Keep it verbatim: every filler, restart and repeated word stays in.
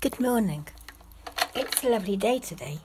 Good morning. It's a lovely day today.